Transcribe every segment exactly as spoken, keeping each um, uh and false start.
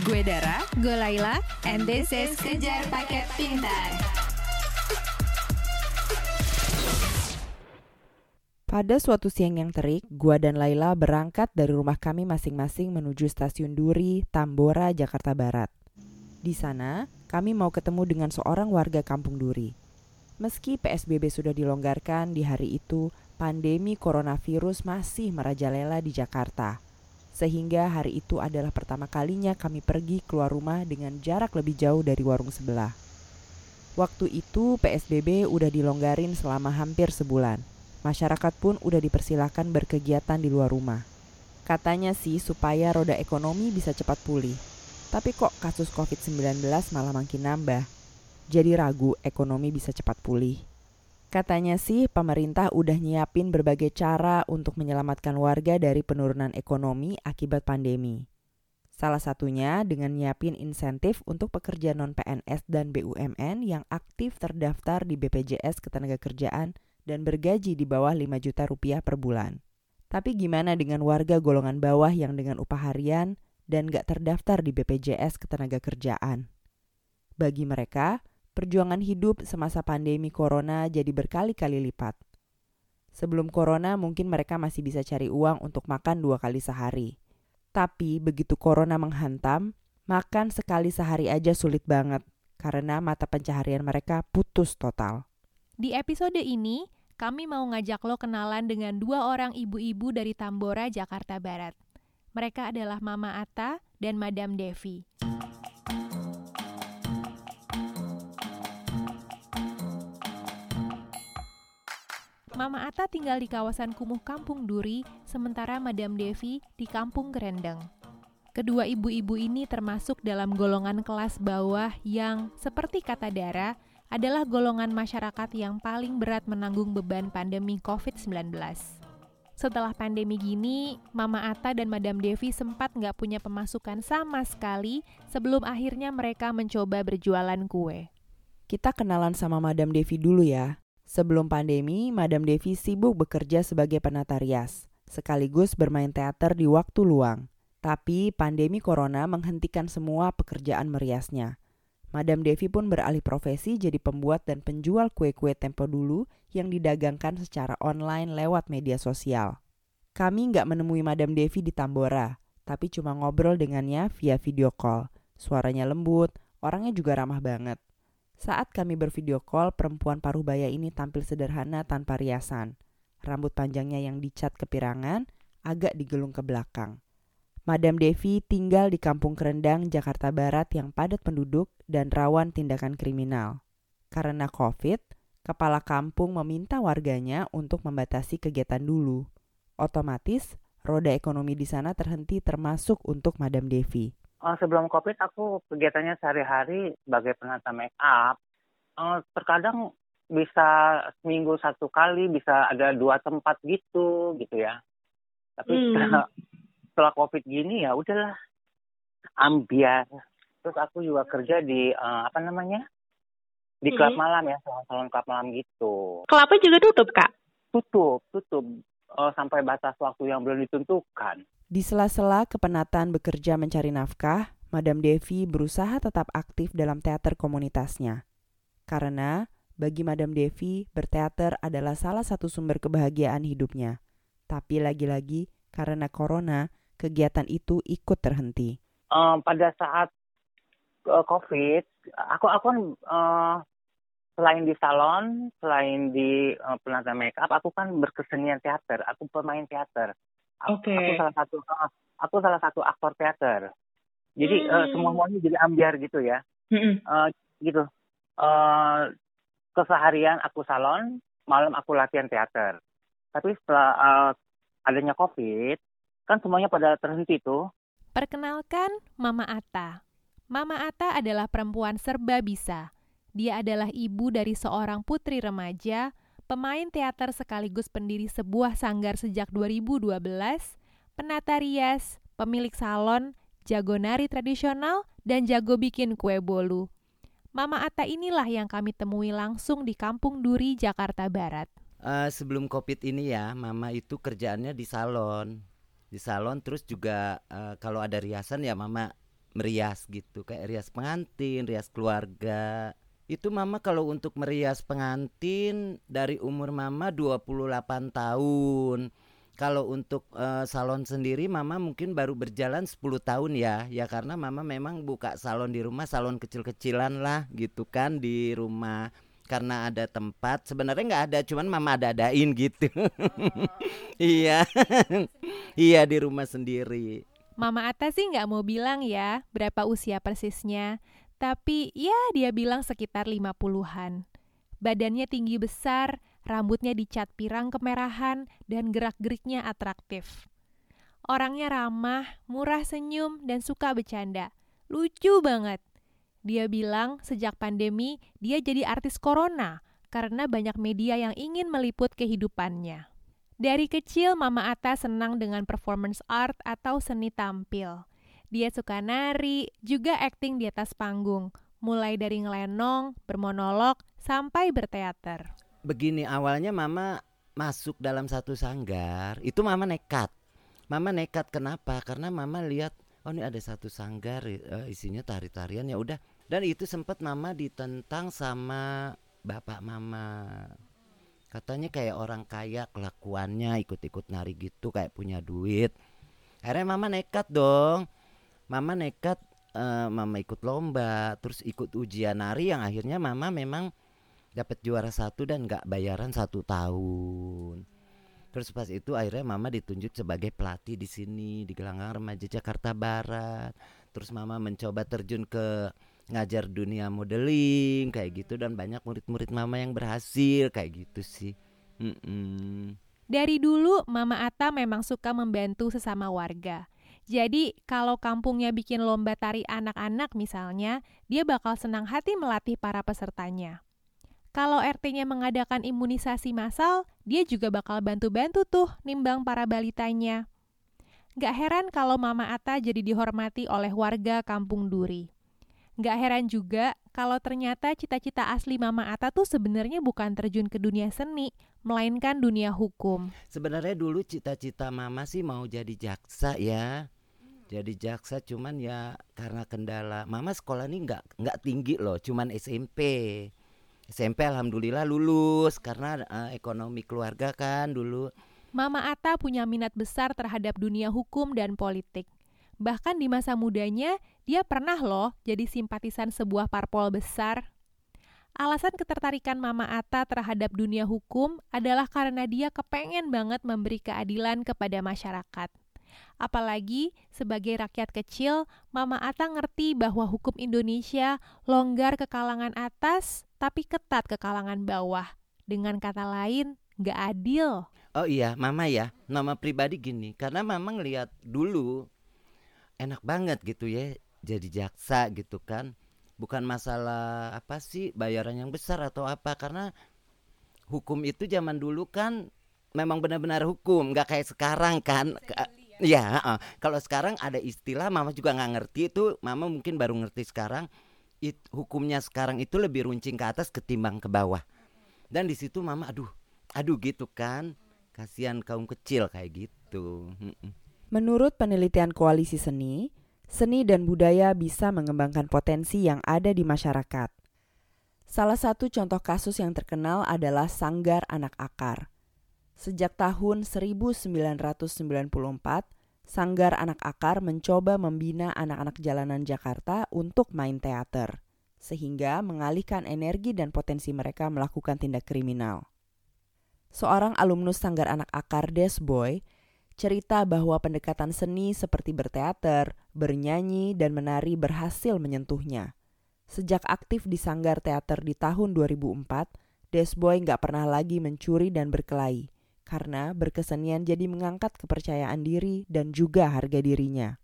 Gue Dara, Gue Laila, and this is Kejar Paket Pintar. Pada suatu siang yang terik, gue dan Laila berangkat dari rumah kami masing-masing menuju stasiun Duri, Tambora, Jakarta Barat. Di sana, kami mau ketemu dengan seorang warga Kampung Duri. Meski P S B B sudah dilonggarkan di hari itu, pandemi coronavirus masih merajalela di Jakarta. Sehingga hari itu adalah pertama kalinya kami pergi keluar rumah dengan jarak lebih jauh dari warung sebelah. Waktu itu P S B B udah dilonggarin selama hampir sebulan. Masyarakat pun udah dipersilakan berkegiatan di luar rumah. Katanya sih supaya roda ekonomi bisa cepat pulih. Tapi kok kasus covid sembilan belas malah makin nambah. Jadi ragu ekonomi bisa cepat pulih. Katanya sih pemerintah udah nyiapin berbagai cara untuk menyelamatkan warga dari penurunan ekonomi akibat pandemi. Salah satunya dengan nyiapin insentif untuk pekerja non-P N S dan B U M N yang aktif terdaftar di B P J S Ketenagakerjaan dan bergaji di bawah lima juta rupiah per bulan. Tapi gimana dengan warga golongan bawah yang dengan upah harian dan gak terdaftar di B P J S Ketenagakerjaan? Bagi mereka, perjuangan hidup semasa pandemi corona jadi berkali-kali lipat. Sebelum corona mungkin mereka masih bisa cari uang untuk makan dua kali sehari. Tapi begitu corona menghantam, makan sekali sehari aja sulit banget karena mata pencaharian mereka putus total. Di episode ini, kami mau ngajak lo kenalan dengan dua orang ibu-ibu dari Tambora, Jakarta Barat. Mereka adalah Mama Atta dan Madam Devi. Mama Atta tinggal di kawasan kumuh Kampung Duri, sementara Madam Devi di Kampung Gerendeng. Kedua ibu-ibu ini termasuk dalam golongan kelas bawah yang, seperti kata Dara, adalah golongan masyarakat yang paling berat menanggung beban pandemi covid sembilan belas. Setelah pandemi gini, Mama Atta dan Madam Devi sempat nggak punya pemasukan sama sekali sebelum akhirnya mereka mencoba berjualan kue. Kita kenalan sama Madam Devi dulu ya. Sebelum pandemi, Madam Devi sibuk bekerja sebagai penata rias, sekaligus bermain teater di waktu luang. Tapi pandemi corona menghentikan semua pekerjaan meriasnya. Madam Devi pun beralih profesi jadi pembuat dan penjual kue-kue tempo dulu yang didagangkan secara online lewat media sosial. Kami nggak menemui Madam Devi di Tambora, tapi cuma ngobrol dengannya via video call. Suaranya lembut, orangnya juga ramah banget. Saat kami bervideo call, perempuan paruh baya ini tampil sederhana tanpa riasan. Rambut panjangnya yang dicat kepirangan, agak digelung ke belakang. Madam Devi tinggal di Kampung Krendang, Jakarta Barat yang padat penduduk dan rawan tindakan kriminal. Karena COVID, kepala kampung meminta warganya untuk membatasi kegiatan dulu. Otomatis, roda ekonomi di sana terhenti termasuk untuk Madam Devi. Sebelum COVID aku kegiatannya sehari-hari sebagai penata make up. Terkadang bisa seminggu satu kali, bisa ada dua tempat gitu, gitu ya. Tapi hmm. setelah, setelah COVID gini ya udahlah, ambiar. Terus aku juga kerja di uh, apa namanya di klub hmm. malam ya, salon klub malam gitu. Klubnya juga tutup kak? Tutup, tutup uh, sampai batas waktu yang belum ditentukan. Di sela-sela kepenatan bekerja mencari nafkah, Madam Devi berusaha tetap aktif dalam teater komunitasnya. Karena bagi Madam Devi, berteater adalah salah satu sumber kebahagiaan hidupnya. Tapi lagi-lagi karena corona, kegiatan itu ikut terhenti. Um, pada saat uh, COVID, aku aku kan uh, selain di salon, selain di uh, penata makeup, aku kan berkesenian teater. Aku pemain teater. Okay. Aku salah satu aku salah satu aktor teater. Jadi hmm. uh, semua-muanya jadi ambiar gitu ya. Hmm. Uh, gitu. Uh, keseharian aku salon, malam aku latihan teater. Tapi setelah uh, adanya COVID, kan semuanya pada terhenti tuh. Perkenalkan Mama Atta. Mama Atta adalah perempuan serba bisa. Dia adalah ibu dari seorang putri remaja, pemain teater sekaligus pendiri sebuah sanggar sejak dua ribu dua belas, penata rias, pemilik salon, jago nari tradisional, dan jago bikin kue bolu. Mama Atta inilah yang kami temui langsung di Kampung Duri, Jakarta Barat. uh, sebelum COVID ini ya, Mama itu kerjaannya di salon, di salon terus juga uh, kalau ada riasan ya Mama merias gitu, kayak rias pengantin, rias keluarga. Itu Mama kalau untuk merias pengantin dari umur Mama dua puluh delapan tahun. Kalau untuk uh, salon sendiri Mama mungkin baru berjalan sepuluh tahun ya. Ya karena Mama memang buka salon di rumah, salon kecil-kecilan lah gitu kan di rumah. Karena ada tempat, sebenarnya gak ada, cuman Mama ada-adain gitu. Iya, iya di rumah sendiri. Mama Atta sih gak mau bilang ya berapa usia persisnya. Tapi ya dia bilang sekitar lima puluhan. Badannya tinggi besar, rambutnya dicat pirang kemerahan, dan gerak-geriknya atraktif. Orangnya ramah, murah senyum, dan suka bercanda. Lucu banget. Dia bilang sejak pandemi dia jadi artis corona karena banyak media yang ingin meliput kehidupannya. Dari kecil Mama Atta senang dengan performance art atau seni tampil. Dia suka nari, juga akting di atas panggung, mulai dari ngelenong, bermonolog, sampai berteater. Begini, awalnya Mama masuk dalam satu sanggar, itu Mama nekat. Mama nekat kenapa? Karena Mama lihat, oh ini ada satu sanggar uh, isinya tari-tarian, ya udah. Dan itu sempat Mama ditentang sama bapak Mama. Katanya kayak orang kaya kelakuannya, ikut-ikut nari gitu kayak punya duit. Akhirnya Mama nekat dong. Mama nekat, uh, Mama ikut lomba, terus ikut ujian nari yang akhirnya Mama memang dapat juara satu dan gak bayaran satu tahun. Terus pas itu akhirnya Mama ditunjuk sebagai pelatih di sini, di Gelanggang Remaja Jakarta Barat. Terus Mama mencoba terjun ke ngajar dunia modeling kayak gitu. Dan banyak murid-murid Mama yang berhasil kayak gitu sih. Mm-mm. Dari dulu Mama Atta memang suka membantu sesama warga. Jadi kalau kampungnya bikin lomba tari anak-anak misalnya, dia bakal senang hati melatih para pesertanya. Kalau R T-nya mengadakan imunisasi massal, dia juga bakal bantu-bantu tuh nimbang para balitanya. Gak heran kalau Mama Atta jadi dihormati oleh warga Kampung Duri. Gak heran juga kalau ternyata cita-cita asli Mama Atta tuh sebenarnya bukan terjun ke dunia seni, melainkan dunia hukum. Sebenarnya dulu cita-cita Mama sih mau jadi jaksa ya. Jadi jaksa cuman ya karena kendala. Mama sekolah ini gak, gak tinggi loh, cuman S M P. S M P alhamdulillah lulus karena uh, ekonomi keluarga kan dulu. Mama Atta punya minat besar terhadap dunia hukum dan politik. Bahkan di masa mudanya, dia pernah loh jadi simpatisan sebuah parpol besar. Alasan ketertarikan Mama Atta terhadap dunia hukum adalah karena dia kepengen banget memberi keadilan kepada masyarakat. Apalagi sebagai rakyat kecil, Mama Atta ngerti bahwa hukum Indonesia longgar ke kalangan atas, tapi ketat ke kalangan bawah. Dengan kata lain, gak adil. Oh iya, Mama ya. Mama pribadi gini, karena Mama ngelihat dulu enak banget gitu ya, jadi jaksa gitu kan. Bukan masalah apa sih bayaran yang besar atau apa, karena hukum itu zaman dulu kan memang benar-benar hukum, gak kayak sekarang kan. Ya, uh, kalau sekarang ada istilah Mama juga gak ngerti itu. Mama mungkin baru ngerti sekarang. It, hukumnya sekarang itu lebih runcing ke atas ketimbang ke bawah. Dan di situ Mama aduh, aduh gitu kan. Kasihan kaum kecil kayak gitu. Menurut penelitian Koalisi Seni, seni dan budaya bisa mengembangkan potensi yang ada di masyarakat. Salah satu contoh kasus yang terkenal adalah Sanggar Anak Akar. Sejak tahun seribu sembilan ratus sembilan puluh empat, Sanggar Anak Akar mencoba membina anak-anak jalanan Jakarta untuk main teater, sehingga mengalihkan energi dan potensi mereka melakukan tindak kriminal. Seorang alumnus Sanggar Anak Akar, Des Boy, cerita bahwa pendekatan seni seperti berteater, bernyanyi, dan menari berhasil menyentuhnya. Sejak aktif di Sanggar Teater di tahun dua ribu empat, Des Boy nggak pernah lagi mencuri dan berkelahi. Karena berkesenian jadi mengangkat kepercayaan diri dan juga harga dirinya.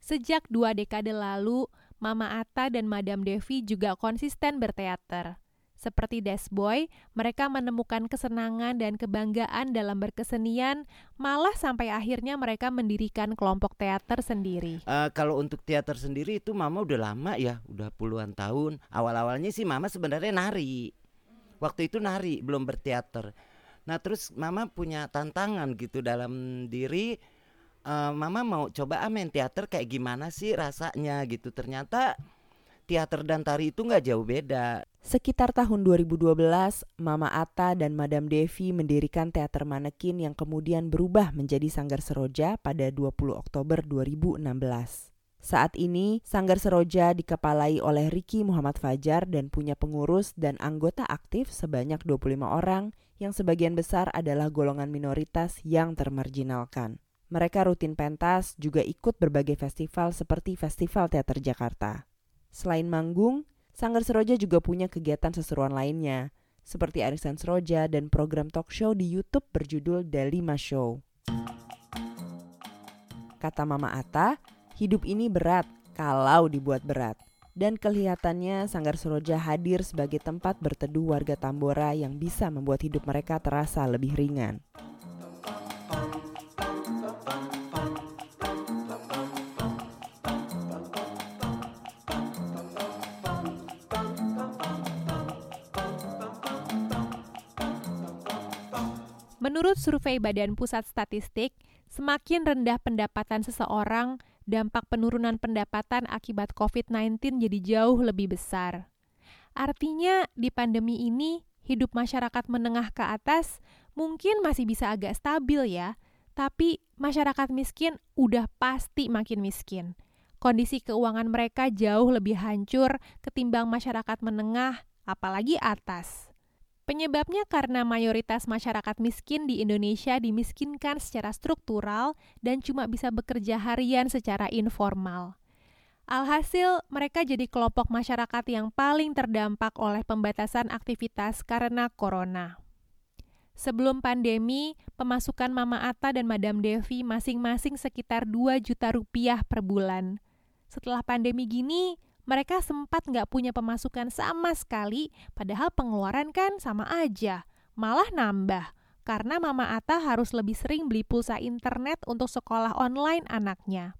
Sejak dua dekade lalu, Mama Atta dan Madam Devi juga konsisten berteater. Seperti Des Boy, mereka menemukan kesenangan dan kebanggaan dalam berkesenian, malah sampai akhirnya mereka mendirikan kelompok teater sendiri. Uh, kalau untuk teater sendiri itu Mama udah lama ya, udah puluhan tahun. Awal-awalnya sih Mama sebenarnya nari. Waktu itu nari, belum berteater. Nah terus Mama punya tantangan gitu dalam diri, uh, Mama mau coba ah main teater kayak gimana sih rasanya gitu. Ternyata teater dan tari itu gak jauh beda. Sekitar tahun dua ribu dua belas, Mama Atta dan Madam Devi mendirikan teater manekin yang kemudian berubah menjadi Sanggar Seroja pada dua puluh Oktober dua ribu enam belas. Saat ini, Sanggar Seroja dikepalai oleh Ricky Muhammad Fajar dan punya pengurus dan anggota aktif sebanyak dua puluh lima orang yang sebagian besar adalah golongan minoritas yang termarginalkan. Mereka rutin pentas juga ikut berbagai festival seperti Festival Teater Jakarta. Selain manggung, Sanggar Seroja juga punya kegiatan seseruan lainnya, seperti arisan Seroja dan program talk show di YouTube berjudul Delima Show. Kata Mama Atta, hidup ini berat kalau dibuat berat. Dan kelihatannya Sanggar Seroja hadir sebagai tempat berteduh warga Tambora yang bisa membuat hidup mereka terasa lebih ringan. Menurut survei Badan Pusat Statistik, semakin rendah pendapatan seseorang, dampak penurunan pendapatan akibat covid sembilan belas jadi jauh lebih besar. Artinya, di pandemi ini, hidup masyarakat menengah ke atas mungkin masih bisa agak stabil ya, tapi masyarakat miskin udah pasti makin miskin. Kondisi keuangan mereka jauh lebih hancur ketimbang masyarakat menengah, apalagi atas. Penyebabnya karena mayoritas masyarakat miskin di Indonesia dimiskinkan secara struktural dan cuma bisa bekerja harian secara informal. Alhasil, mereka jadi kelompok masyarakat yang paling terdampak oleh pembatasan aktivitas karena corona. Sebelum pandemi, pemasukan Mama Atta dan Madam Devi masing-masing sekitar dua juta rupiah per bulan. Setelah pandemi gini, mereka sempat nggak punya pemasukan sama sekali, padahal pengeluaran kan sama aja. Malah nambah, karena Mama Atta harus lebih sering beli pulsa internet untuk sekolah online anaknya.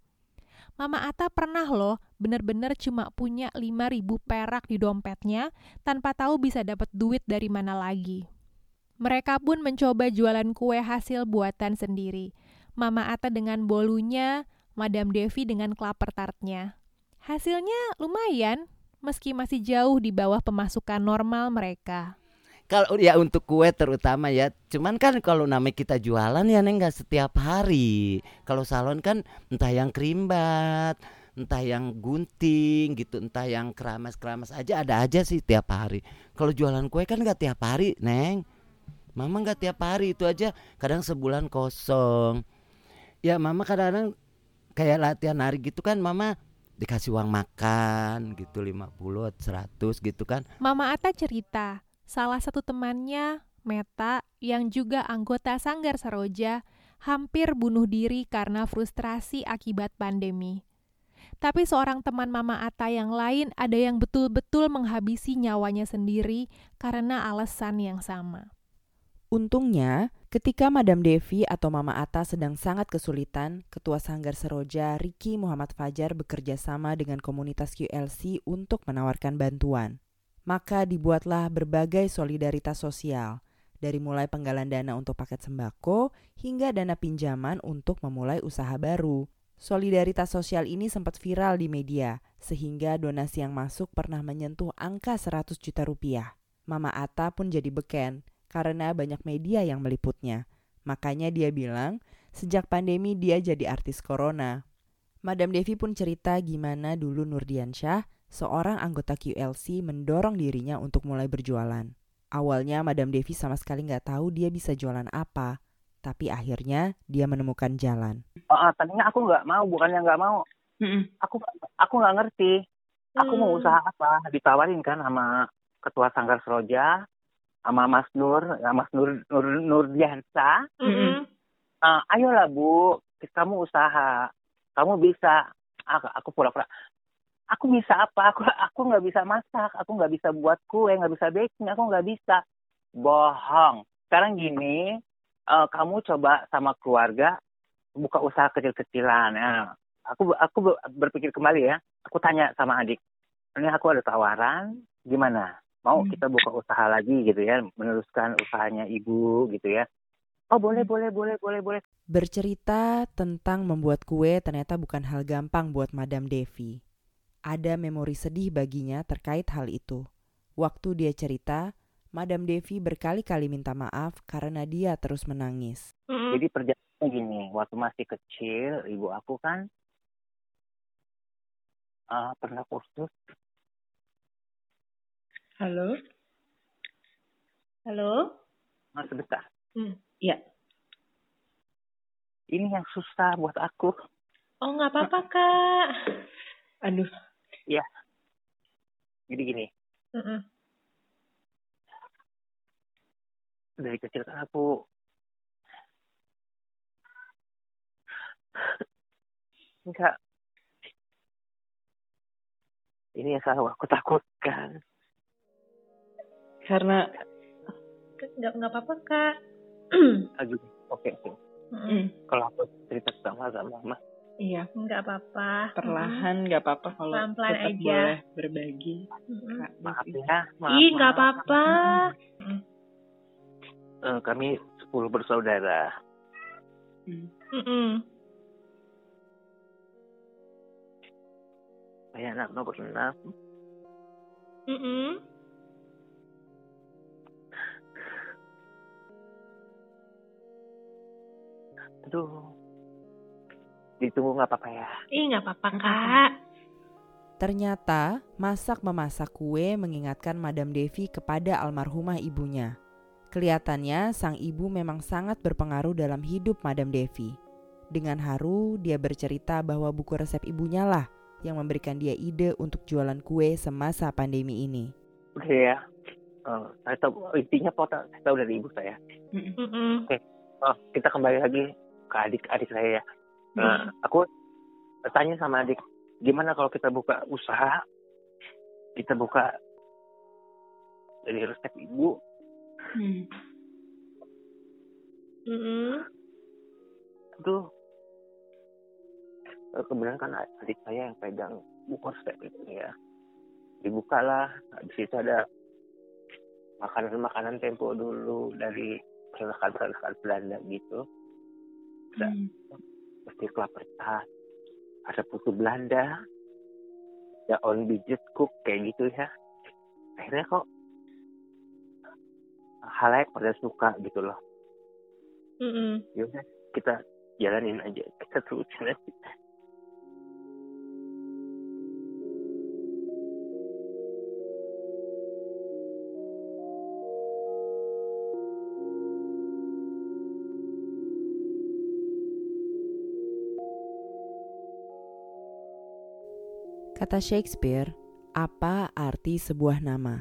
Mama Atta pernah loh bener-bener cuma punya lima ribu perak di dompetnya, tanpa tahu bisa dapat duit dari mana lagi. Mereka pun mencoba jualan kue hasil buatan sendiri. Mama Atta dengan bolunya, Madam Devi dengan klaper tartnya. Hasilnya lumayan, meski masih jauh di bawah pemasukan normal mereka. Kalau ya untuk kue terutama ya, cuman kan kalau namanya kita jualan ya neng nggak setiap hari. Kalau salon kan entah yang kerimbat, entah yang gunting gitu, entah yang keramas-keramas aja ada aja sih tiap hari. Kalau jualan kue kan nggak tiap hari neng, Mama nggak tiap hari itu aja. Kadang sebulan kosong. Ya Mama kadang-kadang kayak latihan nari gitu kan Mama dikasih uang makan gitu lima puluh, seratus gitu kan. Mama Atta cerita, salah satu temannya, Meta, yang juga anggota Sanggar Seroja, hampir bunuh diri karena frustrasi akibat pandemi. Tapi seorang teman Mama Atta yang lain ada yang betul-betul menghabisi nyawanya sendiri karena alasan yang sama. Untungnya, ketika Madam Devi atau Mama Atta sedang sangat kesulitan, Ketua Sanggar Seroja Ricky Muhammad Fajar bekerja sama dengan komunitas Q L C untuk menawarkan bantuan. Maka dibuatlah berbagai solidaritas sosial, dari mulai penggalan dana untuk paket sembako hingga dana pinjaman untuk memulai usaha baru. Solidaritas sosial ini sempat viral di media, sehingga donasi yang masuk pernah menyentuh angka seratus juta rupiah. Mama Atta pun jadi beken, karena banyak media yang meliputnya. Makanya dia bilang, sejak pandemi dia jadi artis corona. Madam Devi pun cerita gimana dulu Nurdiansyah, seorang anggota Q L C, mendorong dirinya untuk mulai berjualan. Awalnya Madam Devi sama sekali nggak tahu dia bisa jualan apa, tapi akhirnya dia menemukan jalan. Oh, tadinya aku nggak mau, bukannya nggak mau. Hmm. Aku aku nggak ngerti. Aku hmm. mau usaha apa? Ditawarin kan sama Ketua Sanggar Seroja, sama Mas Nur, Mas Nur Nur Nurdiansyah. Mm-hmm. Uh, ayolah Bu, kamu usaha, kamu bisa. Aku, aku pura-pura. Aku bisa apa? Aku aku nggak bisa masak, aku nggak bisa buat kue, nggak bisa baking, aku nggak bisa. Bohong. Sekarang gini, uh, kamu coba sama keluarga buka usaha kecil-kecilan. Nah, aku aku berpikir kembali ya. Aku tanya sama adik, ini aku ada tawaran, gimana? mau kita buka usaha lagi gitu ya, meneruskan usahanya ibu gitu ya. Oh boleh, boleh, boleh, boleh, boleh. Bercerita tentang membuat kue ternyata bukan hal gampang buat Madam Devi. Ada memori sedih baginya terkait hal itu. Waktu dia cerita, Madam Devi berkali-kali minta maaf karena dia terus menangis. Jadi perjalanannya gini, waktu masih kecil ibu aku kan uh, pernah kursus. Halo? Halo? Mas sebentar. Hmm. Iya. Ini yang susah buat aku. Oh, nggak apa-apa, Kak. Aduh. Iya. Jadi gini. Uh-uh. Dari kecil kan aku enggak. Ini yang selalu aku takutkan. Karena nggak nggak apa-apa, Kak. Aduh, oke, oke. Kalau aku cerita sama sama Mama. Iya, nggak apa-apa. Perlahan, nggak apa-apa kalau pelan-pelan tetap aja boleh berbagi. Mm-hmm. Kak, maaf ya, maaf. Ih, nggak apa-apa. Mm. Uh, kami sepuluh bersaudara. Mm. Saya anak nomor enam. Mm-mm. Aduh, ditunggu gak apa-apa ya? Ih, gak apa-apa, Kak. Ternyata masak-memasak kue mengingatkan Madam Devi kepada almarhumah ibunya. Kelihatannya sang ibu memang sangat berpengaruh dalam hidup Madam Devi. Dengan haru, dia bercerita bahwa buku resep ibunya lah yang memberikan dia ide untuk jualan kue semasa pandemi ini. Oke okay, ya, uh, saya tahu, intinya saya tahu dari ibu saya. Oke. Okay. Oh, kita kembali lagi ke adik-adik saya ya. Nah, aku tanya sama adik, gimana kalau kita buka usaha, kita buka dari resep ibu. Hmm. Hmm. Aduh, kemudian kan adik saya yang pegang buku resep itu ya. Dibukalah, habis itu ada makanan-makanan tempo dulu dari makan-makan Belanda gitu. Ada pasti hmm. kelapa tart, ada putu Belanda, ada on budget cook kayak gitu ya. Akhirnya kok halayak pada suka gitu loh. Hmm. Yaudah kita jalanin aja, kita terusin aja. Kata Shakespeare, apa arti sebuah nama?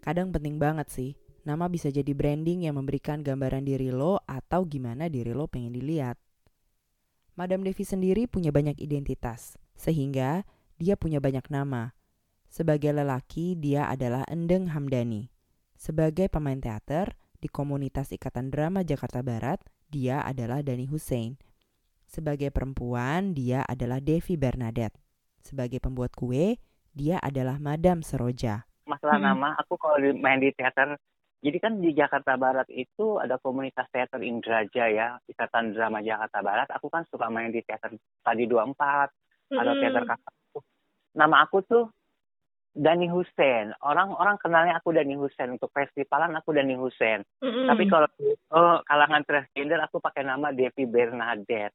Kadang penting banget sih, nama bisa jadi branding yang memberikan gambaran diri lo atau gimana diri lo pengen dilihat. Madam Devi sendiri punya banyak identitas, sehingga dia punya banyak nama. Sebagai lelaki, dia adalah Endeng Hamdani. Sebagai pemain teater, di komunitas Ikatan Drama Jakarta Barat, dia adalah Dani Hussein. Sebagai perempuan, dia adalah Devi Bernadette. Sebagai pembuat kue, dia adalah Madam Seroja. Masalah hmm. nama, aku kalau main di teater, jadi kan di Jakarta Barat itu ada komunitas teater Indrajaya, Ikatan Drama Jakarta Barat. Aku kan suka main di teater tadi dua puluh empat, hmm. atau teater kakak. Nama aku tuh Dani Hussein. Orang-orang kenalnya aku Dani Hussein. Untuk festivalan aku Dani Hussein. Hmm. Tapi kalau oh, kalangan transgender aku pakai nama Devi Bernadette.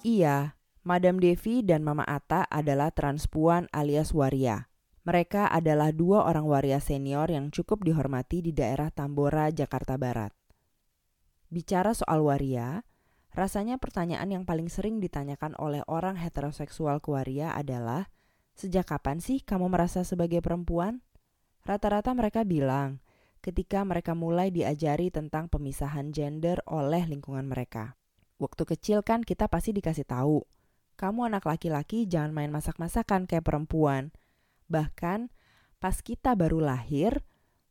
Iya, Madam Devi dan Mama Atta adalah transpuan alias waria. Mereka adalah dua orang waria senior yang cukup dihormati di daerah Tambora, Jakarta Barat. Bicara soal waria, rasanya pertanyaan yang paling sering ditanyakan oleh orang heteroseksual ke waria adalah, sejak kapan sih kamu merasa sebagai perempuan? Rata-rata mereka bilang, ketika mereka mulai diajari tentang pemisahan gender oleh lingkungan mereka. Waktu kecil kan kita pasti dikasih tahu, kamu anak laki-laki jangan main masak-masakan kayak perempuan. Bahkan pas kita baru lahir,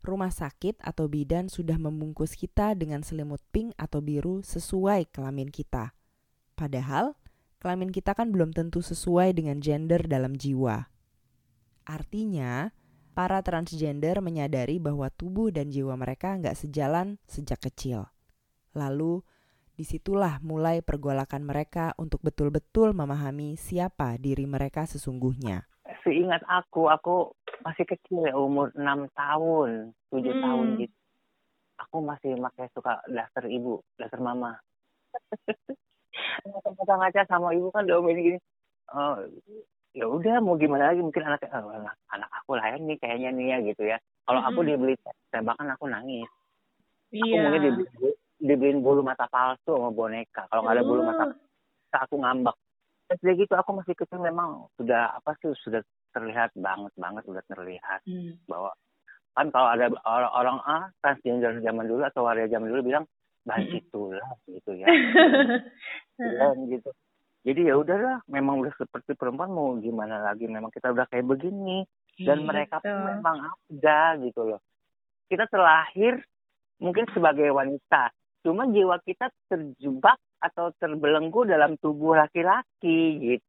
rumah sakit atau bidan sudah membungkus kita dengan selimut pink atau biru sesuai kelamin kita. Padahal, kelamin kita kan belum tentu sesuai dengan gender dalam jiwa. Artinya, para transgender menyadari bahwa tubuh dan jiwa mereka nggak sejalan sejak kecil. Lalu, disitulah mulai pergolakan mereka untuk betul-betul memahami siapa diri mereka sesungguhnya. Seingat aku, aku... masih kecil ya, umur enam tahun, tujuh hmm. tahun gitu. Aku masih pakai suka daster ibu, daster mama. Ngaca-ngaca sama ibu kan diomelin gini. Oh, ya udah mau gimana lagi, mungkin anak anak, anak aku lahir nih kayaknya nih ya gitu ya. Kalau hmm. aku dibeli tembakan aku nangis. Iya. Aku mungkin dibeli, dibeliin bulu mata palsu sama boneka. Kalau enggak ada bulu mata aku ngambek. Terus gitu aku masih kecil memang sudah apa sih sudah terlihat banget banget udah terlihat hmm. bahwa kan kalau ada orang ah transgender zaman dulu atau waria zaman dulu bilang bagitulah hmm. gitu ya dan gitu jadi ya udahlah memang udah seperti perempuan mau gimana lagi memang kita udah kayak begini dan gitu. Mereka pun memang ada gitu loh kita terlahir mungkin sebagai wanita cuma jiwa kita terjebak atau terbelenggu dalam tubuh laki-laki gitu.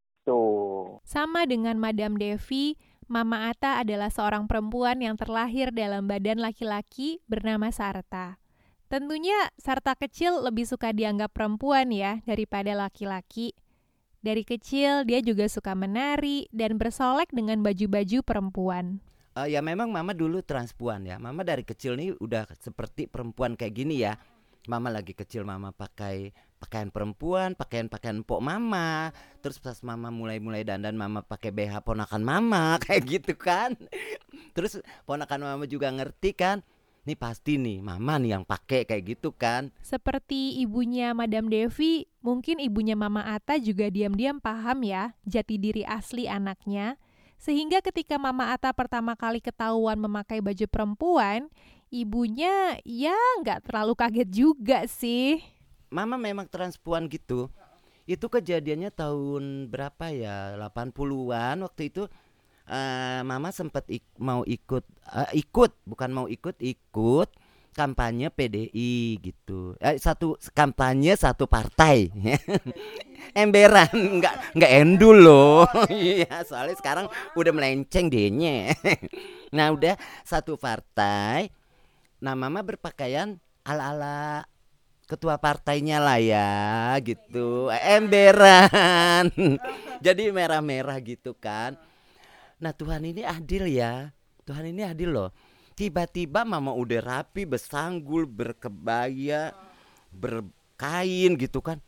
Sama dengan Madam Devi, Mama Atta adalah seorang perempuan yang terlahir dalam badan laki-laki bernama Sarta. Tentunya Sarta kecil lebih suka dianggap perempuan ya daripada laki-laki. Dari kecil dia juga suka menari dan bersolek dengan baju-baju perempuan. Uh, ya memang Mama dulu transpuan ya. Mama dari kecil nih udah seperti perempuan kayak gini ya. Mama lagi kecil Mama pakai pakaian perempuan, pakaian-pakaian pok Mama. Terus pas Mama mulai-mulai dandan Mama pakai B H ponakan Mama kayak gitu kan. Terus ponakan Mama juga ngerti kan. Nih pasti nih Mama nih yang pakai kayak gitu kan. Seperti ibunya Madam Devi, mungkin ibunya Mama Atta juga diam-diam paham ya jati diri asli anaknya. Sehingga ketika Mama Atta pertama kali ketahuan memakai baju perempuan, ibunya ya nggak terlalu kaget juga sih. Mama memang transpuan gitu. Itu kejadiannya tahun berapa ya, delapan puluhan waktu itu. uh, Mama sempat ik- mau ikut uh, Ikut, bukan mau ikut, ikut kampanye P D I gitu. eh, Satu kampanye satu partai. Emberan, nggak, nggak endul loh. Iya, soalnya sekarang udah melenceng dehnya. Nah udah satu partai. Nah Mama berpakaian ala-ala ketua partainya lah ya gitu, emberan, jadi merah-merah gitu kan. Nah Tuhan ini adil ya, Tuhan ini adil loh. Tiba-tiba Mama udah rapi, bersanggul, berkebaya, berkain gitu kan.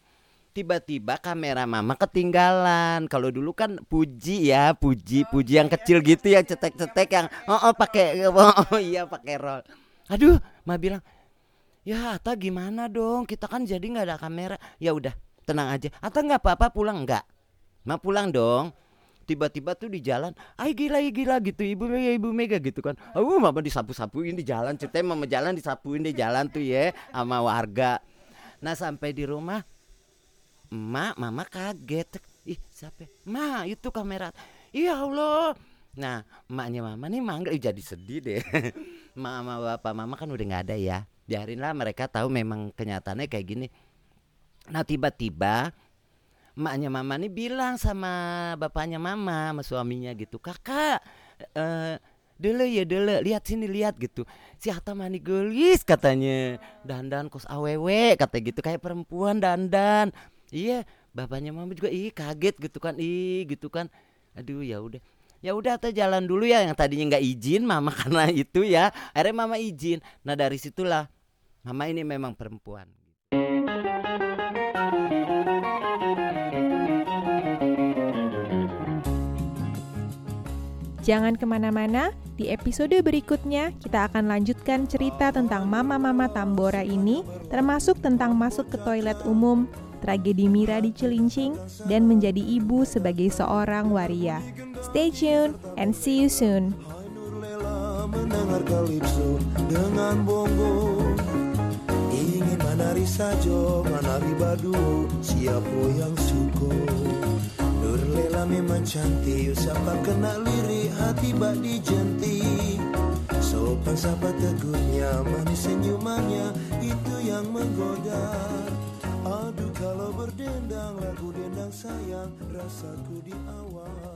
Tiba-tiba kamera Mama ketinggalan. Kalau dulu kan puji ya, puji, puji yang kecil gitu, yang cetek-cetek, yang oh oh pakai, oh iya pakai roll. Aduh, Mama bilang, ya Atta gimana dong, kita kan jadi gak ada kamera. Ya udah tenang aja, Atta gak apa-apa pulang gak? Ma pulang dong. Tiba-tiba tuh di jalan, ay gila, ay gila gitu ibu, ya, ibu Mega gitu kan. Oh Mama disapu-sapuin di jalan, ceritanya Mama jalan disapuin di jalan tuh ya sama warga. Nah sampai di rumah, Ma, Mama kaget. Ih siapa Ma itu kamera, ya Allah. Nah emaknya Mama nih manggil, jadi sedih deh. Mama bapak Mama kan udah gak ada ya, biarinlah mereka tahu memang kenyataannya kayak gini. Nah tiba-tiba emaknya Mama nih bilang sama bapaknya Mama, sama suaminya gitu, kakak uh, dele ya dele, lihat sini lihat gitu, si Atta mani gelis katanya, dandan kos awewe katanya gitu, kayak perempuan dandan. Iya bapaknya Mama juga ih kaget gitu kan, ih gitu kan. Aduh ya udah, ya udah Atta jalan dulu ya, yang tadinya nggak izin Mama karena itu ya, akhirnya Mama izin. Nah dari situlah Mama ini memang perempuan. Jangan kemana-mana, di episode berikutnya kita akan lanjutkan cerita tentang mama-mama Tambora ini, termasuk tentang masuk ke toilet umum, tragedi Mira di Cilincing, dan menjadi ibu sebagai seorang waria. Stay tuned and see you soon. terkelipsu dengan bonggong. Ingin menari sajo, menari badu, siap goyang suko. Nur Lela memang cantik, usapkan kena lirik, hati bak dijenti. Sopan sapa tegurnya, manis senyumannya, itu yang menggoda. Aduh kalau berdendang, lagu dendang sayang, rasaku di awal.